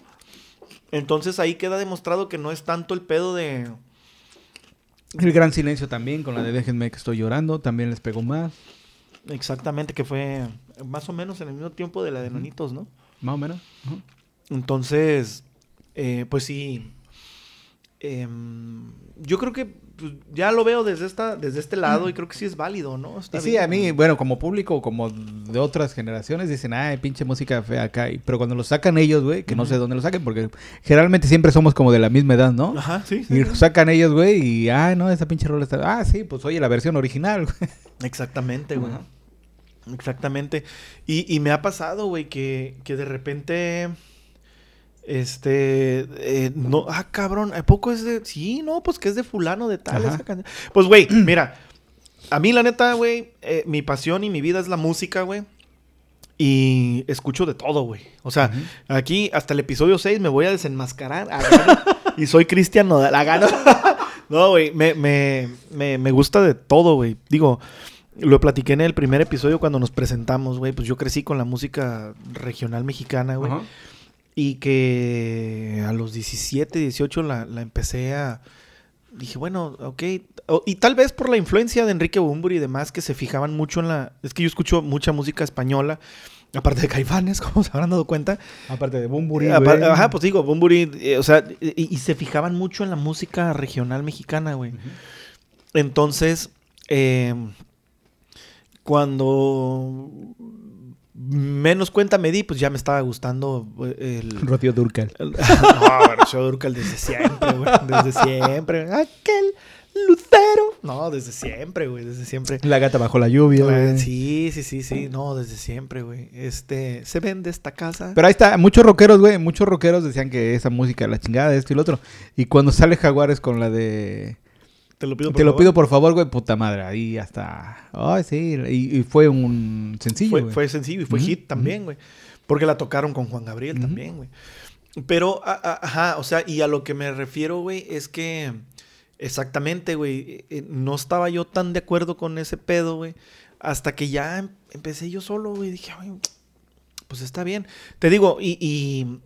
Entonces, ahí queda demostrado que no es tanto el pedo de... El Gran Silencio también, con la de Déjenme que estoy llorando. También les pegó más. Exactamente, que fue más o menos en el mismo tiempo de la de Enanitos, ¿no? Más o menos. Uh-huh. Entonces, eh, pues sí... Eh, yo creo que pues, ya lo veo desde esta desde este lado y creo que sí es válido, ¿no? Está y sí, bien. A mí, bueno, como público, como de otras generaciones, dicen, ay, pinche música fea acá. Y, pero cuando lo sacan ellos, güey, que uh-huh. no sé dónde lo saquen, porque generalmente siempre somos como de la misma edad, ¿no? Ajá, sí. sí y lo sí. sacan ellos, güey, y, ay, no, esa pinche rola está... Ah, sí, pues oye, la versión original, güey. Exactamente, güey. Uh-huh. Exactamente. Y, y me ha pasado, güey, que, que de repente... Este, eh, no, ah, cabrón, ¿a poco es de...? Sí, no, pues que es de fulano de tal, esa canción. Pues, güey, mira, a mí la neta, güey, eh, mi pasión y mi vida es la música, güey. Y escucho de todo, güey. O sea, uh-huh. aquí hasta el episodio seis me voy a desenmascarar. A gano, y soy Cristian Nodal, la gano. No, güey, me, me, me, me gusta de todo, güey. Digo... Lo platiqué en el primer episodio cuando nos presentamos, güey. Pues yo crecí con la música regional mexicana, güey. Uh-huh. Y que a los diecisiete, dieciocho la, la empecé a... Dije, bueno, ok. O, y tal vez por la influencia de Enrique Bunbury y demás, que se fijaban mucho en la... Es que yo escucho mucha música española, aparte de Caifanes, como se habrán dado cuenta. Aparte de Bunbury. Aparte, ajá, pues digo, Bunbury, eh, o sea, y, y se fijaban mucho en la música regional mexicana, güey. Uh-huh. Entonces, eh, cuando... menos cuenta me di, pues ya me estaba gustando el... Rocío Dúrcal. El... No, Rocío Dúrcal desde siempre, güey. Desde siempre. Aquel lucero. No, desde siempre, güey. Desde siempre. La gata bajo la lluvia, güey. Sí, sí, sí, sí. No, desde siempre, güey. Este, se vende esta casa. Pero ahí está. Muchos rockeros, güey. Muchos rockeros decían que esa música, la chingada, esto y lo otro. Y cuando sale Jaguares con la de... Te lo pido por Te favor. Te lo pido por favor, güey, puta madre. Ahí hasta... Ay, oh, sí. Y, y fue un sencillo, güey. Fue, fue sencillo y fue uh-huh. hit también, güey. Uh-huh. Porque la tocaron con Juan Gabriel uh-huh. también, güey. Pero, a, a, ajá, o sea, y a lo que me refiero, güey, es que... Exactamente, güey. Eh, no estaba yo tan de acuerdo con ese pedo, güey. Hasta que ya empecé yo solo, güey. Dije, ay, pues está bien. Te digo, y... y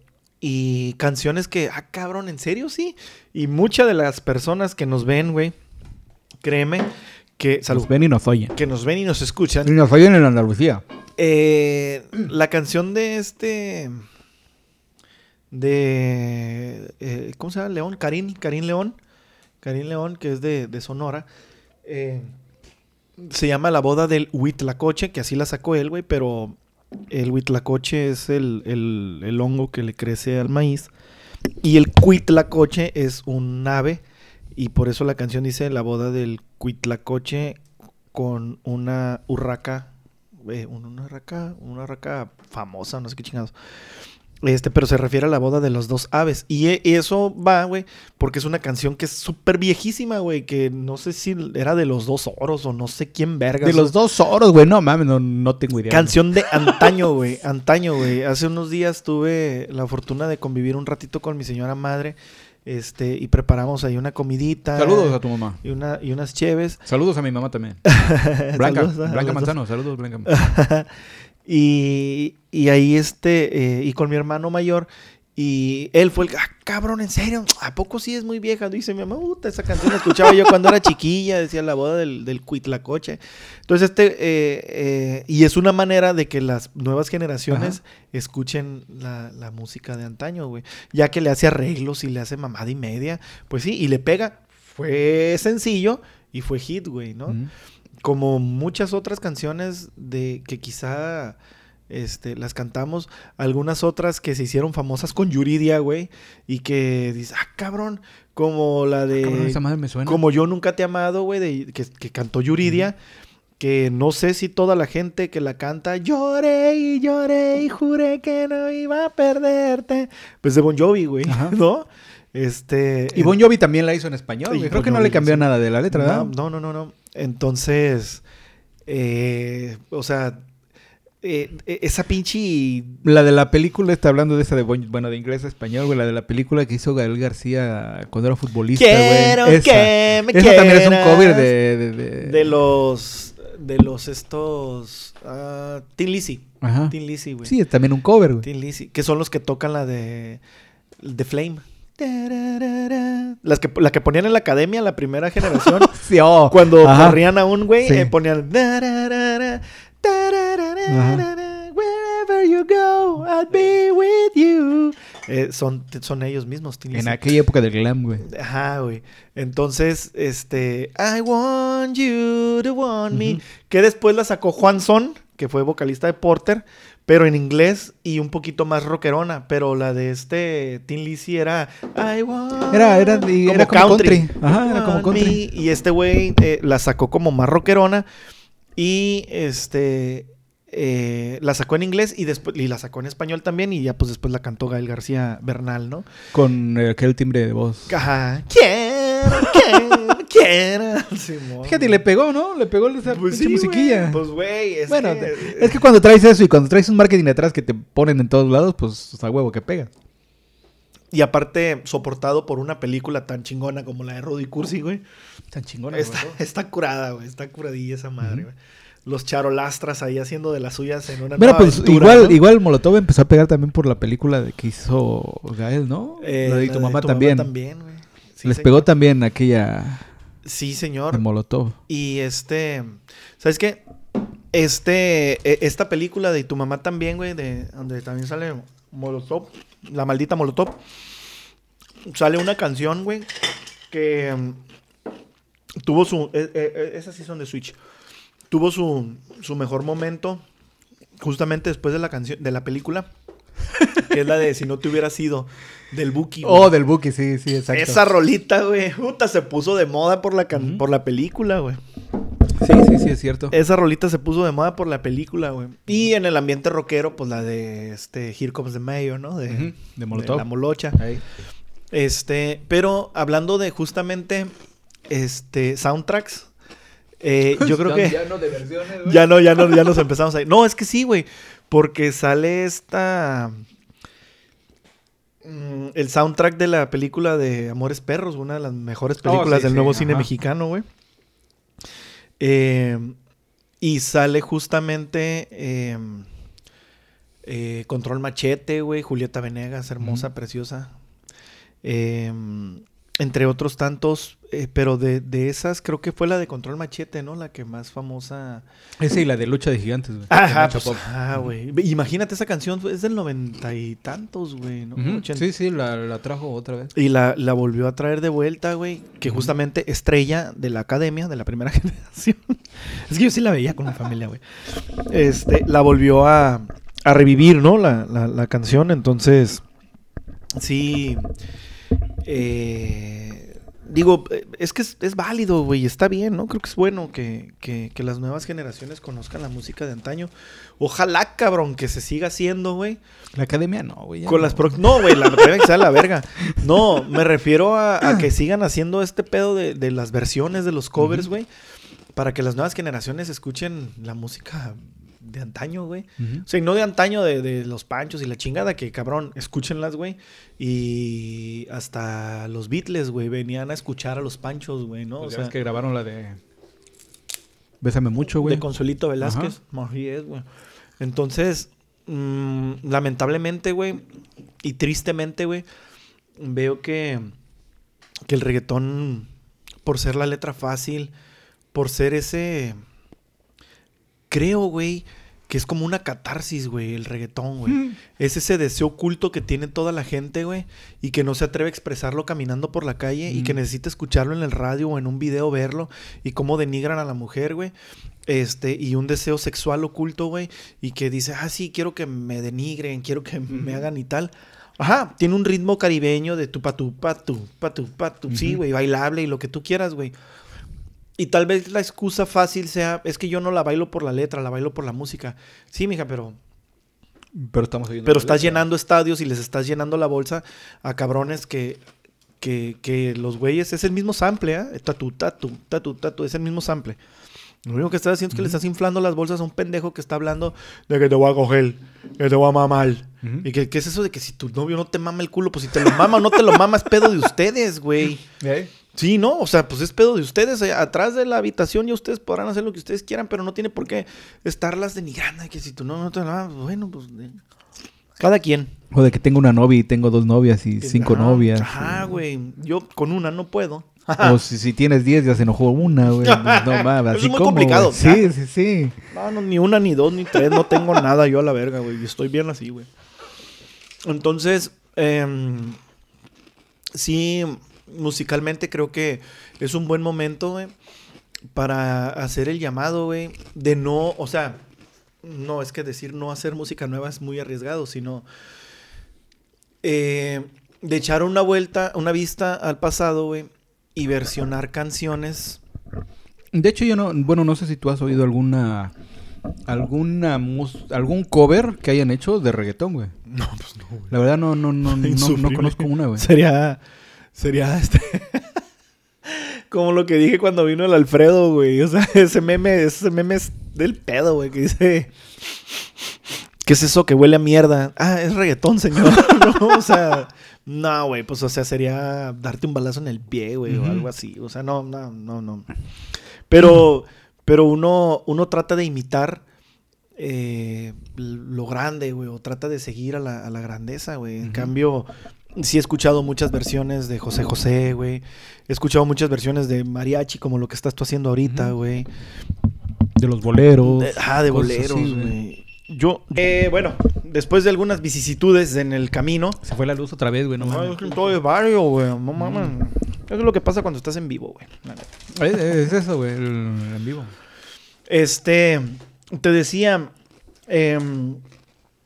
Y canciones que, ah, cabrón, ¿en serio? Sí. Y muchas de las personas que nos ven, güey, créeme, que... Salud, nos ven y nos oyen. Que nos ven y nos escuchan. Y nos oyen en Andalucía. Eh, la canción de este... De... Eh, ¿Cómo se llama? León. Karim. Karim León. Karim León, que es de, de Sonora. Eh, se llama La boda del Huitlacoche, que así la sacó él, güey, pero... El huitlacoche es el, el, el hongo que le crece al maíz. Y el cuitlacoche es un ave. Y por eso la canción dice la boda del cuitlacoche con una urraca. Eh, una urraca, una urraca famosa, no sé qué chingados. Este, pero se refiere a la boda de los dos aves. Y e- eso va, güey, porque es una canción que es súper viejísima, güey. Que no sé si era de los dos oros o no sé quién verga. De los dos oros, güey. No, mames, no, no tengo idea. Canción no. de antaño, güey. Antaño, güey. Hace unos días tuve la fortuna de convivir un ratito con mi señora madre. Este, y preparamos ahí una comidita. Saludos a tu mamá. Y, una, y unas cheves. Saludos a mi mamá también. Blanca, saludos, Blanca Manzano. Saludos, Blanca Manzano. Y, y ahí este, eh, y con mi hermano mayor, y él fue el, ah, cabrón, ¿en serio? ¿A poco sí es muy vieja? Dice mi mamá, puta, esa canción la escuchaba yo cuando era chiquilla, decía la boda del, del cuitlacoche. Entonces este, eh, eh, y es una manera de que las nuevas generaciones ajá. escuchen la, la música de antaño, güey. Ya que le hace arreglos y le hace mamada y media, pues sí, y le pega. Fue sencillo y fue hit, güey, ¿no? Mm. Como muchas otras canciones de que quizá este, las cantamos, algunas otras que se hicieron famosas con Yuridia, güey, y que dices, ah, cabrón, como la de... Ah, cabrón, esa madre me suena. Como Yo Nunca Te He Amado, güey, de, que, que cantó Yuridia, uh-huh. que no sé si toda la gente que la canta, lloré y lloré y juré que no iba a perderte, pues de Bon Jovi, güey, ajá, ¿no? Este, y Bon Jovi también la hizo en español, güey. Creo bon que no Jovi, le cambió sí. nada de la letra, ¿verdad? No, no, no, no. Entonces, eh, o sea, eh, esa pinche... La de la película, está hablando de esa de Bon, bueno, de inglés a español, güey. La de la película que hizo Gael García cuando era futbolista, quiero güey. Esa, que me esa también es un cover de... De, de, de los... De los estos... Uh, Thin Lizzy. Ajá. Thin Lizzy, güey. Sí, es también un cover, güey. Thin Lizzy. Que son los que tocan la de... The Flame. Las que, la que ponían en la academia en la primera generación. Sí, oh. Cuando ajá, corrían a un güey, sí, eh, ponían... Wherever you go, I'll be with you. Eh, son, son ellos mismos, Thin Lizzy. En aquella época del glam, güey. Ajá, güey. Entonces, este... I want you to want me. Uh-huh. Que después la sacó Juan Son, que fue vocalista de Porter, pero en inglés y un poquito más rockerona. Pero la de este Thin Lizzy era... I want... Era, era, y, como, era como country. country. Ajá, era como country. Me. Y este güey eh, la sacó como más rockerona. Y este... Eh, la sacó en inglés y después y la sacó en español también, y ya pues después la cantó Gael García Bernal, ¿no? Con eh, aquel timbre de voz. Ajá. Quiero, quiero, quiero. Sí, fíjate, y le pegó, ¿no? Le pegó esa pues sí, musiquilla. Wey. Pues güey, es bueno, que... es que cuando traes eso y cuando traes un marketing atrás que te ponen en todos lados, pues está huevo que pega. Y aparte, soportado por una película tan chingona como la de Rudy Cursi, güey. Tan chingona. Está, está curada, güey. Está curadilla esa madre, güey. Mm-hmm. Los charolastras ahí haciendo de las suyas en una... Mira, pues aventura, igual, ¿no? Igual Molotov empezó a pegar también por la película que hizo Gael, ¿no? Eh, la de Tu, la mamá, de tu también. mamá también. Sí, les señor. Pegó también aquella... Sí, señor. Molotov. Y este... ¿Sabes qué? Este... Esta película de Tu mamá también, güey, de donde también sale Molotov, la maldita Molotov. Sale una canción, güey, que um, tuvo su... Eh, eh, esas sí son de Switch. Tuvo su, su mejor momento justamente después de la canción de la película, que es la de Si no te hubiera sido, del Buki. Oh, del Buki, sí, sí, exacto. Esa rolita, güey, puta, se puso de moda por la, can- uh-huh. por la película, güey. Sí, sí, sí, es cierto. Esa rolita se puso de moda por la película, güey. Y en el ambiente rockero, pues la de este Here Comes the Mayor, ¿no? De, uh-huh. de Molotov. De la molocha. Ahí. Este, pero hablando de justamente este soundtracks... Eh, yo creo que ya no, de versiones, güey. ya no, ya no, ya nos empezamos ahí. No, es que sí, güey, porque sale esta mm, el soundtrack de la película de Amores Perros, una de las mejores películas oh, sí, del sí, nuevo sí, cine ajá. mexicano, güey. Eh, y sale justamente eh, eh, Control Machete, güey, Julieta Venegas, hermosa, mm. preciosa, eh, entre otros tantos. Eh, pero de, de esas, creo que fue la de Control Machete, ¿no? La que más famosa... Esa y la de Lucha de Gigantes, güey. Ajá, pues, ah, güey. Imagínate, esa canción es del noventa y tantos, güey, ¿no? Uh-huh. Sí, sí, la, la trajo otra vez. Y la, la volvió a traer de vuelta, güey. Que uh-huh. justamente estrella de la academia, de la primera generación. Es que yo sí la veía con mi familia, güey. Este, la volvió a, a revivir, ¿no? La, la, la canción, entonces... Sí... Eh... Digo, es que es, es válido, güey, está bien, ¿no? Creo que es bueno que, que, que las nuevas generaciones conozcan la música de antaño. Ojalá, cabrón, que se siga haciendo, güey. La academia no, güey. Con no. las pro... No, güey, la academia que sea la verga. No, me refiero a, a que sigan haciendo este pedo de, de las versiones de los covers, güey. Uh-huh. Para que las nuevas generaciones escuchen la música de antaño, güey. Uh-huh. O sea, y no de antaño de, de los Panchos y la chingada, que cabrón, escúchenlas, güey. Y hasta los Beatles, güey, venían a escuchar a los Panchos, güey, ¿no? Pues o sea, que grabaron la de Bésame Mucho, güey. De Consuelito Velázquez. Marías, güey. Entonces, mmm, lamentablemente, güey, y tristemente, güey, veo que, que el reggaetón, por ser la letra fácil, por ser ese... Creo, güey, que es como una catarsis, güey, el reggaetón, güey. Mm. Es ese deseo oculto que tiene toda la gente, güey, y que no se atreve a expresarlo caminando por la calle mm. y que necesita escucharlo en el radio o en un video, verlo, y cómo denigran a la mujer, güey. Este, y un deseo sexual oculto, güey, y que dice, ah, sí, quiero que me denigren, quiero que mm. me hagan y tal. Ajá, tiene un ritmo caribeño de tu pa tu pa tu, pa tu pa tu, mm-hmm. sí, güey, bailable y lo que tú quieras, güey. Y tal vez la excusa fácil sea, es que yo no la bailo por la letra, la bailo por la música. Sí, mija, pero... Pero estamos Pero estás letra. llenando estadios y les estás llenando la bolsa a cabrones que... Que, que los güeyes... Es el mismo sample, ¿eh? Tatu, tatu, tatu, tatu. Es el mismo sample. Lo único que estás haciendo es que uh-huh. le estás inflando las bolsas a un pendejo que está hablando de que te voy a coger, que te voy a mamar. Uh-huh. ¿Y que, que es eso de que si tu novio no te mama el culo? Pues si te lo mama o no te lo mama es pedo de ustedes, güey. ¿Eh? Sí, ¿no? O sea, pues es pedo de ustedes. Atrás de la habitación ya ustedes podrán hacer lo que ustedes quieran, pero no tiene por qué estarlas denigrando. Que si tu novio no te lo mama, bueno, pues... Eh. Cada quien. O de que tengo una novia y tengo dos novias y cinco ah, novias. Ajá, güey. O... Yo con una no puedo. O si, si tienes diez ya se enojó una, güey. No mames. Es muy como, complicado. Sí, sí, sí. No, no, ni una, ni dos, ni tres. No tengo nada yo a la verga, güey. Estoy bien así, güey. Entonces, eh, sí, musicalmente creo que es un buen momento, güey, para hacer el llamado, güey, de no, o sea... No, es que decir no hacer música nueva es muy arriesgado, sino eh, de echar una vuelta, una vista al pasado, güey, y versionar canciones. De hecho, yo no, bueno, no sé si tú has oído alguna, alguna, mus, algún cover que hayan hecho de reggaetón, güey. No, pues no, güey. La verdad no, no, no, no, no conozco una, güey. Sería, sería este... Como lo que dije cuando vino el Alfredo, güey. O sea, ese meme, ese meme es del pedo, güey. Que dice... ¿Qué es eso que huele a mierda? Ah, es reggaetón, señor. No, o sea... No, güey. Pues, o sea, sería darte un balazo en el pie, güey. Uh-huh. O algo así. O sea, no, no, no, no. Pero... Pero uno... Uno trata de imitar... Eh, lo grande, güey. O trata de seguir a la, a la grandeza, güey. En uh-huh. cambio... Sí he escuchado muchas versiones de José José, güey. He escuchado muchas versiones de mariachi, como lo que estás tú haciendo ahorita, güey. De los boleros. De, ah, de boleros, güey. Yo, eh, bueno, después de algunas vicisitudes en el camino... Se fue la luz otra vez, güey. No, no es que en todo el barrio, güey. No mames. Mm. Es lo que pasa cuando estás en vivo, güey. Vale. Es, es eso, güey. En vivo. Este, te decía... Eh,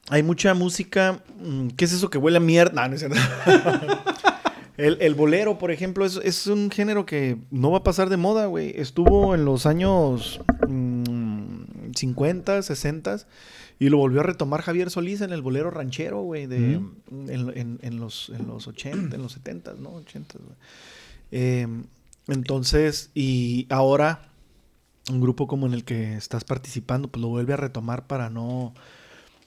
hay mucha música... ¿Qué es eso que huele a mierda? No, no es cierto. el, el bolero, por ejemplo, es, es un género que no va a pasar de moda, güey. Estuvo en los años mmm, cincuenta, sesenta y lo volvió a retomar Javier Solís en el bolero ranchero, güey. De, mm. en, en, en, los, en los ochenta, en los setenta, ¿no? ochenta, güey. Eh, entonces, y ahora un grupo como en el que estás participando, pues lo vuelve a retomar para no...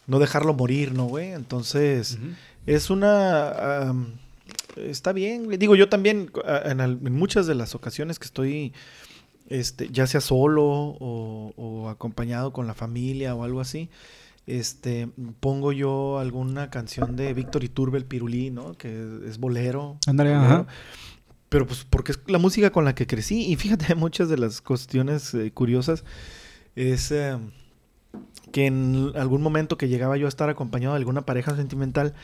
No dejarlo morir, ¿no, güey? Entonces, uh-huh. es una... Um, está bien, güey. Digo, yo también, en, al, en muchas de las ocasiones que estoy, este, ya sea solo o, o acompañado con la familia o algo así, este, pongo yo alguna canción de Víctor Iturbe, el Pirulí, ¿no? Que es, es bolero. Ándale, ajá. Pero pues porque es la música con la que crecí. Y fíjate, muchas de las cuestiones eh, curiosas es... Eh, que en algún momento que llegaba yo a estar acompañado de alguna pareja sentimental,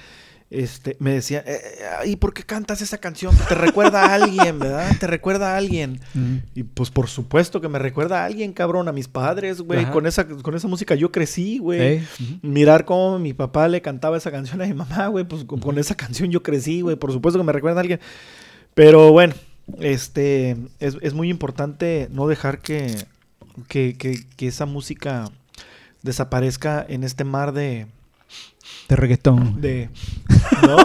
este, me decía, eh, ¿y por qué cantas esa canción? Te recuerda a alguien, ¿verdad? Te recuerda a alguien. Mm. Y pues por supuesto que me recuerda a alguien, cabrón, a mis padres, güey. Con esa, con esa música yo crecí, güey. ¿Eh? Uh-huh. Mirar cómo mi papá le cantaba esa canción a mi mamá, güey. Pues con, uh-huh. con esa canción yo crecí, güey. Por supuesto que me recuerda a alguien. Pero bueno, este, es, es muy importante no dejar que, que, que, que esa música... desaparezca en este mar de... De reggaetón. De... ¿No?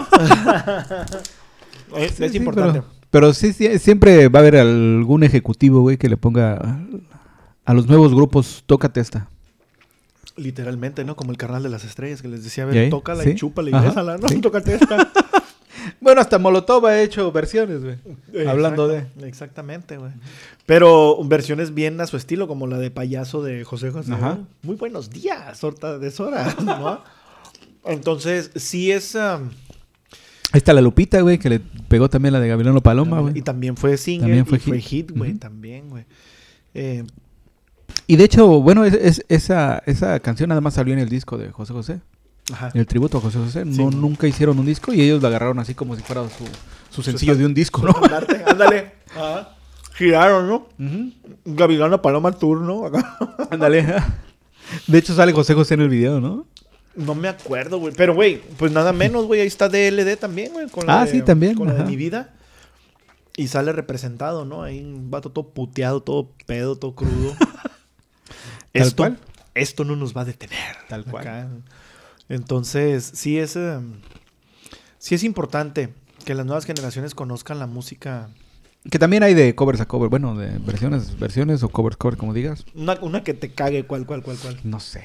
es sí, es sí, importante. Pero, pero sí, sí, siempre va a haber algún ejecutivo, güey, que le ponga a, a los nuevos grupos, tócate esta. Literalmente, ¿no? Como el carnal de las estrellas, que les decía, a ver, ¿y tócala ¿Sí? y chúpala y bésala, ¿no? ¿Sí? Tócate esta. Bueno, hasta Molotov ha hecho versiones, güey. Eh, Hablando exacto, de... Exactamente, güey. Pero versiones bien a su estilo, como la de Payaso de José José. Ajá. Muy buenos días, horta de Sora, ¿no? Entonces, sí es... Um... Ahí está la Lupita, güey, que le pegó también la de Gavilano Paloma, güey. Y también fue single, también fue y hit. fue hit, güey, uh-huh. también, güey. Eh... Y de hecho, bueno, es, es, esa, esa canción nada más salió en el disco de José José. Ajá. El tributo a José José. Sí. No, nunca hicieron un disco y ellos lo agarraron así como si fuera su, su sencillo de un disco, ¿no? Ándale. Ajá. Giraron, ¿no? Uh-huh. Gavilano Paloma Tour, ¿no? Ándale. De hecho sale José José en el video, ¿no? No me acuerdo, güey. Pero, güey, pues nada menos, güey. Ahí está D L D también, güey. Ah, de, sí, también. Con Ajá. la de Mi Vida. Y sale representado, ¿no? Ahí un vato todo puteado, todo pedo, todo crudo. esto, cual? esto no nos va a detener. Tal cual. Acá. Entonces, sí es, eh, sí es importante que las nuevas generaciones conozcan la música. Que también hay de covers a cover. Bueno, de versiones versiones o covers cover, como digas. Una, una que te cague, cual, cual, cual, cual. No sé.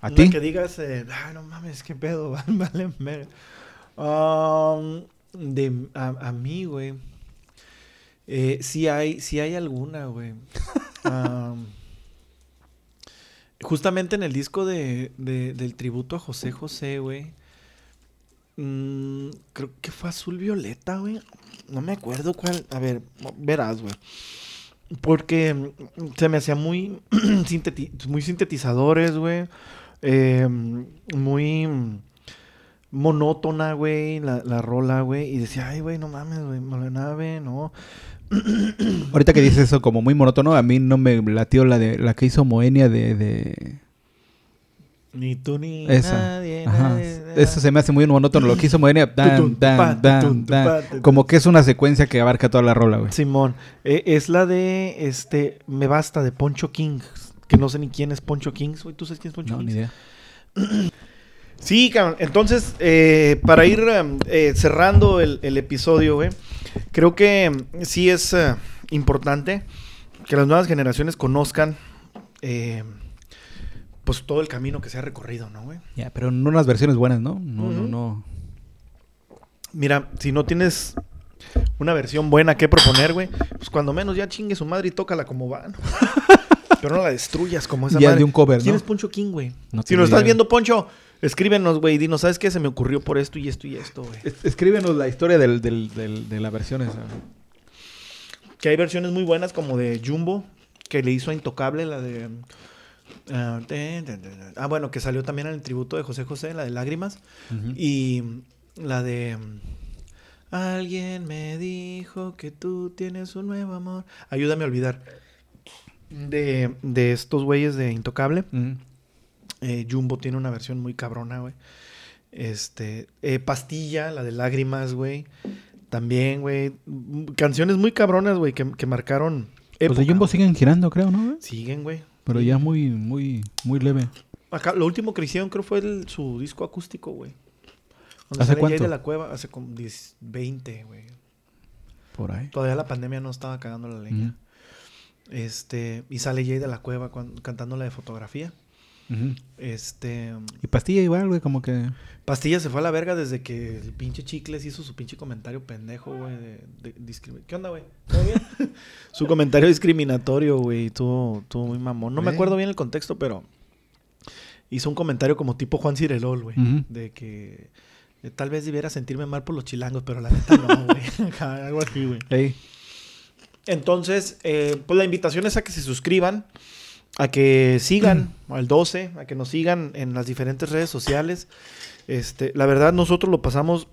¿A ti? Una que digas, eh, ah, no mames, qué pedo. Vale, me... Um, de, a, a mí, güey. Eh, sí hay, sí hay alguna, güey. Um, justamente en el disco de, de, del tributo a José José, güey. Mm, creo que fue Azul Violeta, güey. No me acuerdo cuál. A ver, verás, güey. Porque se me hacía muy, sinteti- muy sintetizadores, güey. Eh, muy monótona, güey, la, la rola, güey. Y decía, ay, güey, no mames, güey, Molenave, no. Ahorita que dices eso como muy monótono, a mí no me latió la de la que hizo Moenia de... de... Ni tú ni Esa. nadie, nadie Eso se me hace muy monótono. Lo que hizo Moenia, dan, dan, dan, dan. Como que es una secuencia que abarca toda la rola, güey. Simón, eh, es la de este Me Basta de Poncho Kings, que no sé ni quién es Poncho Kings, güey. ¿Tú sabes quién es Poncho no, Kings? No, ni idea. Sí, cabrón. Entonces, eh, para ir eh, cerrando el, el episodio, güey, creo que sí es eh, importante que las nuevas generaciones conozcan eh, pues todo el camino que se ha recorrido, ¿no, güey? Ya, yeah, pero no unas versiones buenas, ¿no? No, mm-hmm. no, no. Mira, si no tienes una versión buena que proponer, güey, pues cuando menos ya chingue su madre y tócala como va, ¿no? Pero no la destruyas como esa ya madre. Ya de un cover, ¿no? ¿Quién es Poncho King, güey? No si lo estás viendo, Poncho, escríbenos, güey, y dinos, ¿sabes qué? Se me ocurrió por esto y esto y esto, güey. Es- escríbenos la historia del, del, del, de la versión esa. Que hay versiones muy buenas como de Jumbo, que le hizo a Intocable, la de... Ah, bueno, que salió también en el tributo de José José, la de Lágrimas. Uh-huh. Y la de... Alguien me dijo que tú tienes un nuevo amor. Ayúdame a olvidar. De, de estos güeyes de Intocable. Uh-huh. eh, Jumbo tiene una versión muy cabrona, güey. Este, eh, Pastilla, la de Lágrimas, güey. También, güey. Canciones muy cabronas, güey, que, que marcaron época. Los de Jumbo siguen girando, creo, ¿no, güey? Siguen, güey. Pero ya muy, muy, muy leve. Acá, lo último que hicieron creo fue el, su disco acústico, güey. ¿Hace cuánto? Yair de la Cueva, hace como diez, veinte, güey. Por ahí. Todavía la pandemia no estaba cagando la leña. Uh-huh. Este, y sale Yair de la Cueva cuando, cantando la de Fotografía. Uh-huh. Este... Y Pastilla igual, güey, como que... Pastilla se fue a la verga desde que el pinche Chicles hizo su pinche comentario pendejo, güey, de, de discrimi... ¿Qué onda, güey? ¿Todo bien? Su comentario discriminatorio, güey, tuvo, tuvo muy mamón. No ¿Eh? me acuerdo bien el contexto, pero hizo un comentario como tipo Juan Cirelol, güey, uh-huh. de que de, tal vez debiera sentirme mal por los chilangos, pero la neta no, güey. Algo así, güey. Hey. Entonces, eh, pues la invitación es a que se suscriban. A que sigan al doce, a que nos sigan en las diferentes redes sociales. Este, la verdad, nosotros lo pasamos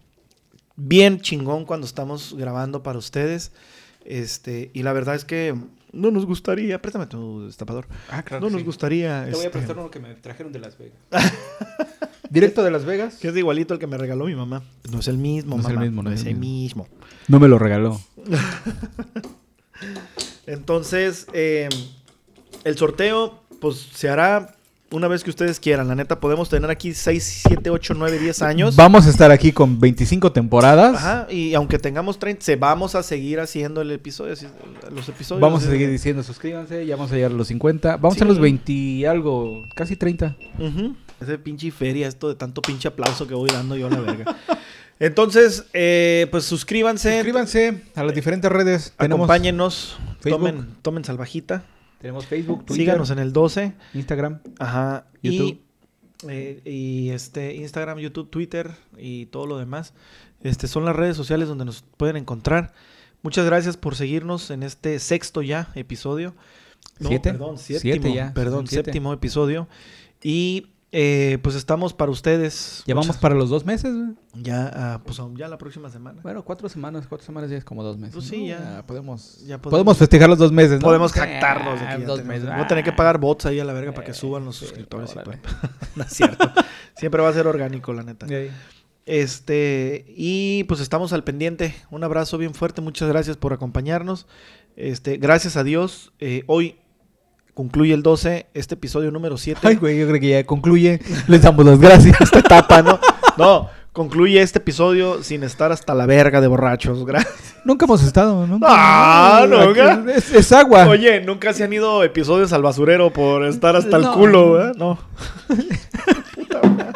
bien chingón cuando estamos grabando para ustedes. Este, y la verdad es que no nos gustaría... Préstame tu destapador. Ah, claro. No nos sí. gustaría... Te este... voy a prestar uno que me trajeron de Las Vegas. ¿Directo de Las Vegas? Que es igualito al que me regaló mi mamá. No es el mismo, no mamá. No es el mismo. No, no es el mismo. mismo. No me lo regaló. Entonces... Eh, el sorteo, pues, se hará una vez que ustedes quieran. La neta, podemos tener aquí seis, siete, ocho, nueve, diez años. Vamos a estar aquí con veinticinco temporadas. Ajá, y aunque tengamos treinta, se vamos a seguir haciendo el episodio, los episodios. Vamos a seguir diciendo, suscríbanse, ya vamos a llegar a los cincuenta. Vamos sí. a los veinte y algo, casi treinta. Uh-huh. Ese pinche feria, esto de tanto pinche aplauso que voy dando yo a la verga. Entonces, eh, pues suscríbanse. Suscríbanse a las diferentes redes. Acompáñenos, tomen, tomen salvajita. Tenemos Facebook, Twitter. Síganos en el doce. Instagram. Ajá. YouTube. Y, eh, y este, Instagram, YouTube, Twitter y todo lo demás. Este, son las redes sociales donde nos pueden encontrar. Muchas gracias por seguirnos en este sexto ya episodio. No, ¿Siete? Perdón, séptimo. Siete ya. Perdón, siete. séptimo episodio. Y eh, pues estamos para ustedes. ¿Ya muchas... vamos para los dos meses? Ya, uh, pues ya la próxima semana. Bueno, cuatro semanas, cuatro semanas ya es como dos meses. Pues sí, ¿no? ya. Ya, podemos, ya podemos. Podemos festejar los dos meses, ¿no? Podemos jactarnos de que ya dos meses. Voy a tener que pagar bots ahí a la verga eh, para que suban los eh, suscriptores. No, y no es cierto. Siempre va a ser orgánico, la neta. Eh. Este, y pues estamos al pendiente. Un abrazo bien fuerte, muchas gracias por acompañarnos. Este, gracias a Dios, eh, hoy concluye el doce, este episodio número siete. Ay, güey, yo creo que ya concluye. Les damos las gracias esta etapa, ¿no? No, concluye este episodio sin estar hasta la verga de borrachos. Gracias. Nunca hemos estado, ¿no? Ah, no, nunca. Es, es agua. Oye, nunca se han ido episodios al basurero por estar hasta no. el culo, ¿verdad? No. Puta madre.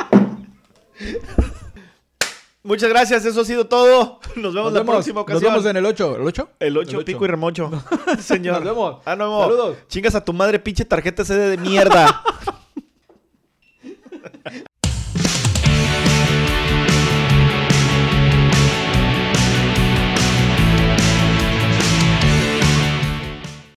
Muchas gracias, eso ha sido todo. Nos vemos en la próxima ocasión. Nos vemos en el ocho. ¿El ocho? El ocho, pico y remocho. No. Señor. Nos vemos. Ah, no, Saludos. Chingas a tu madre, pinche tarjeta C D de mierda.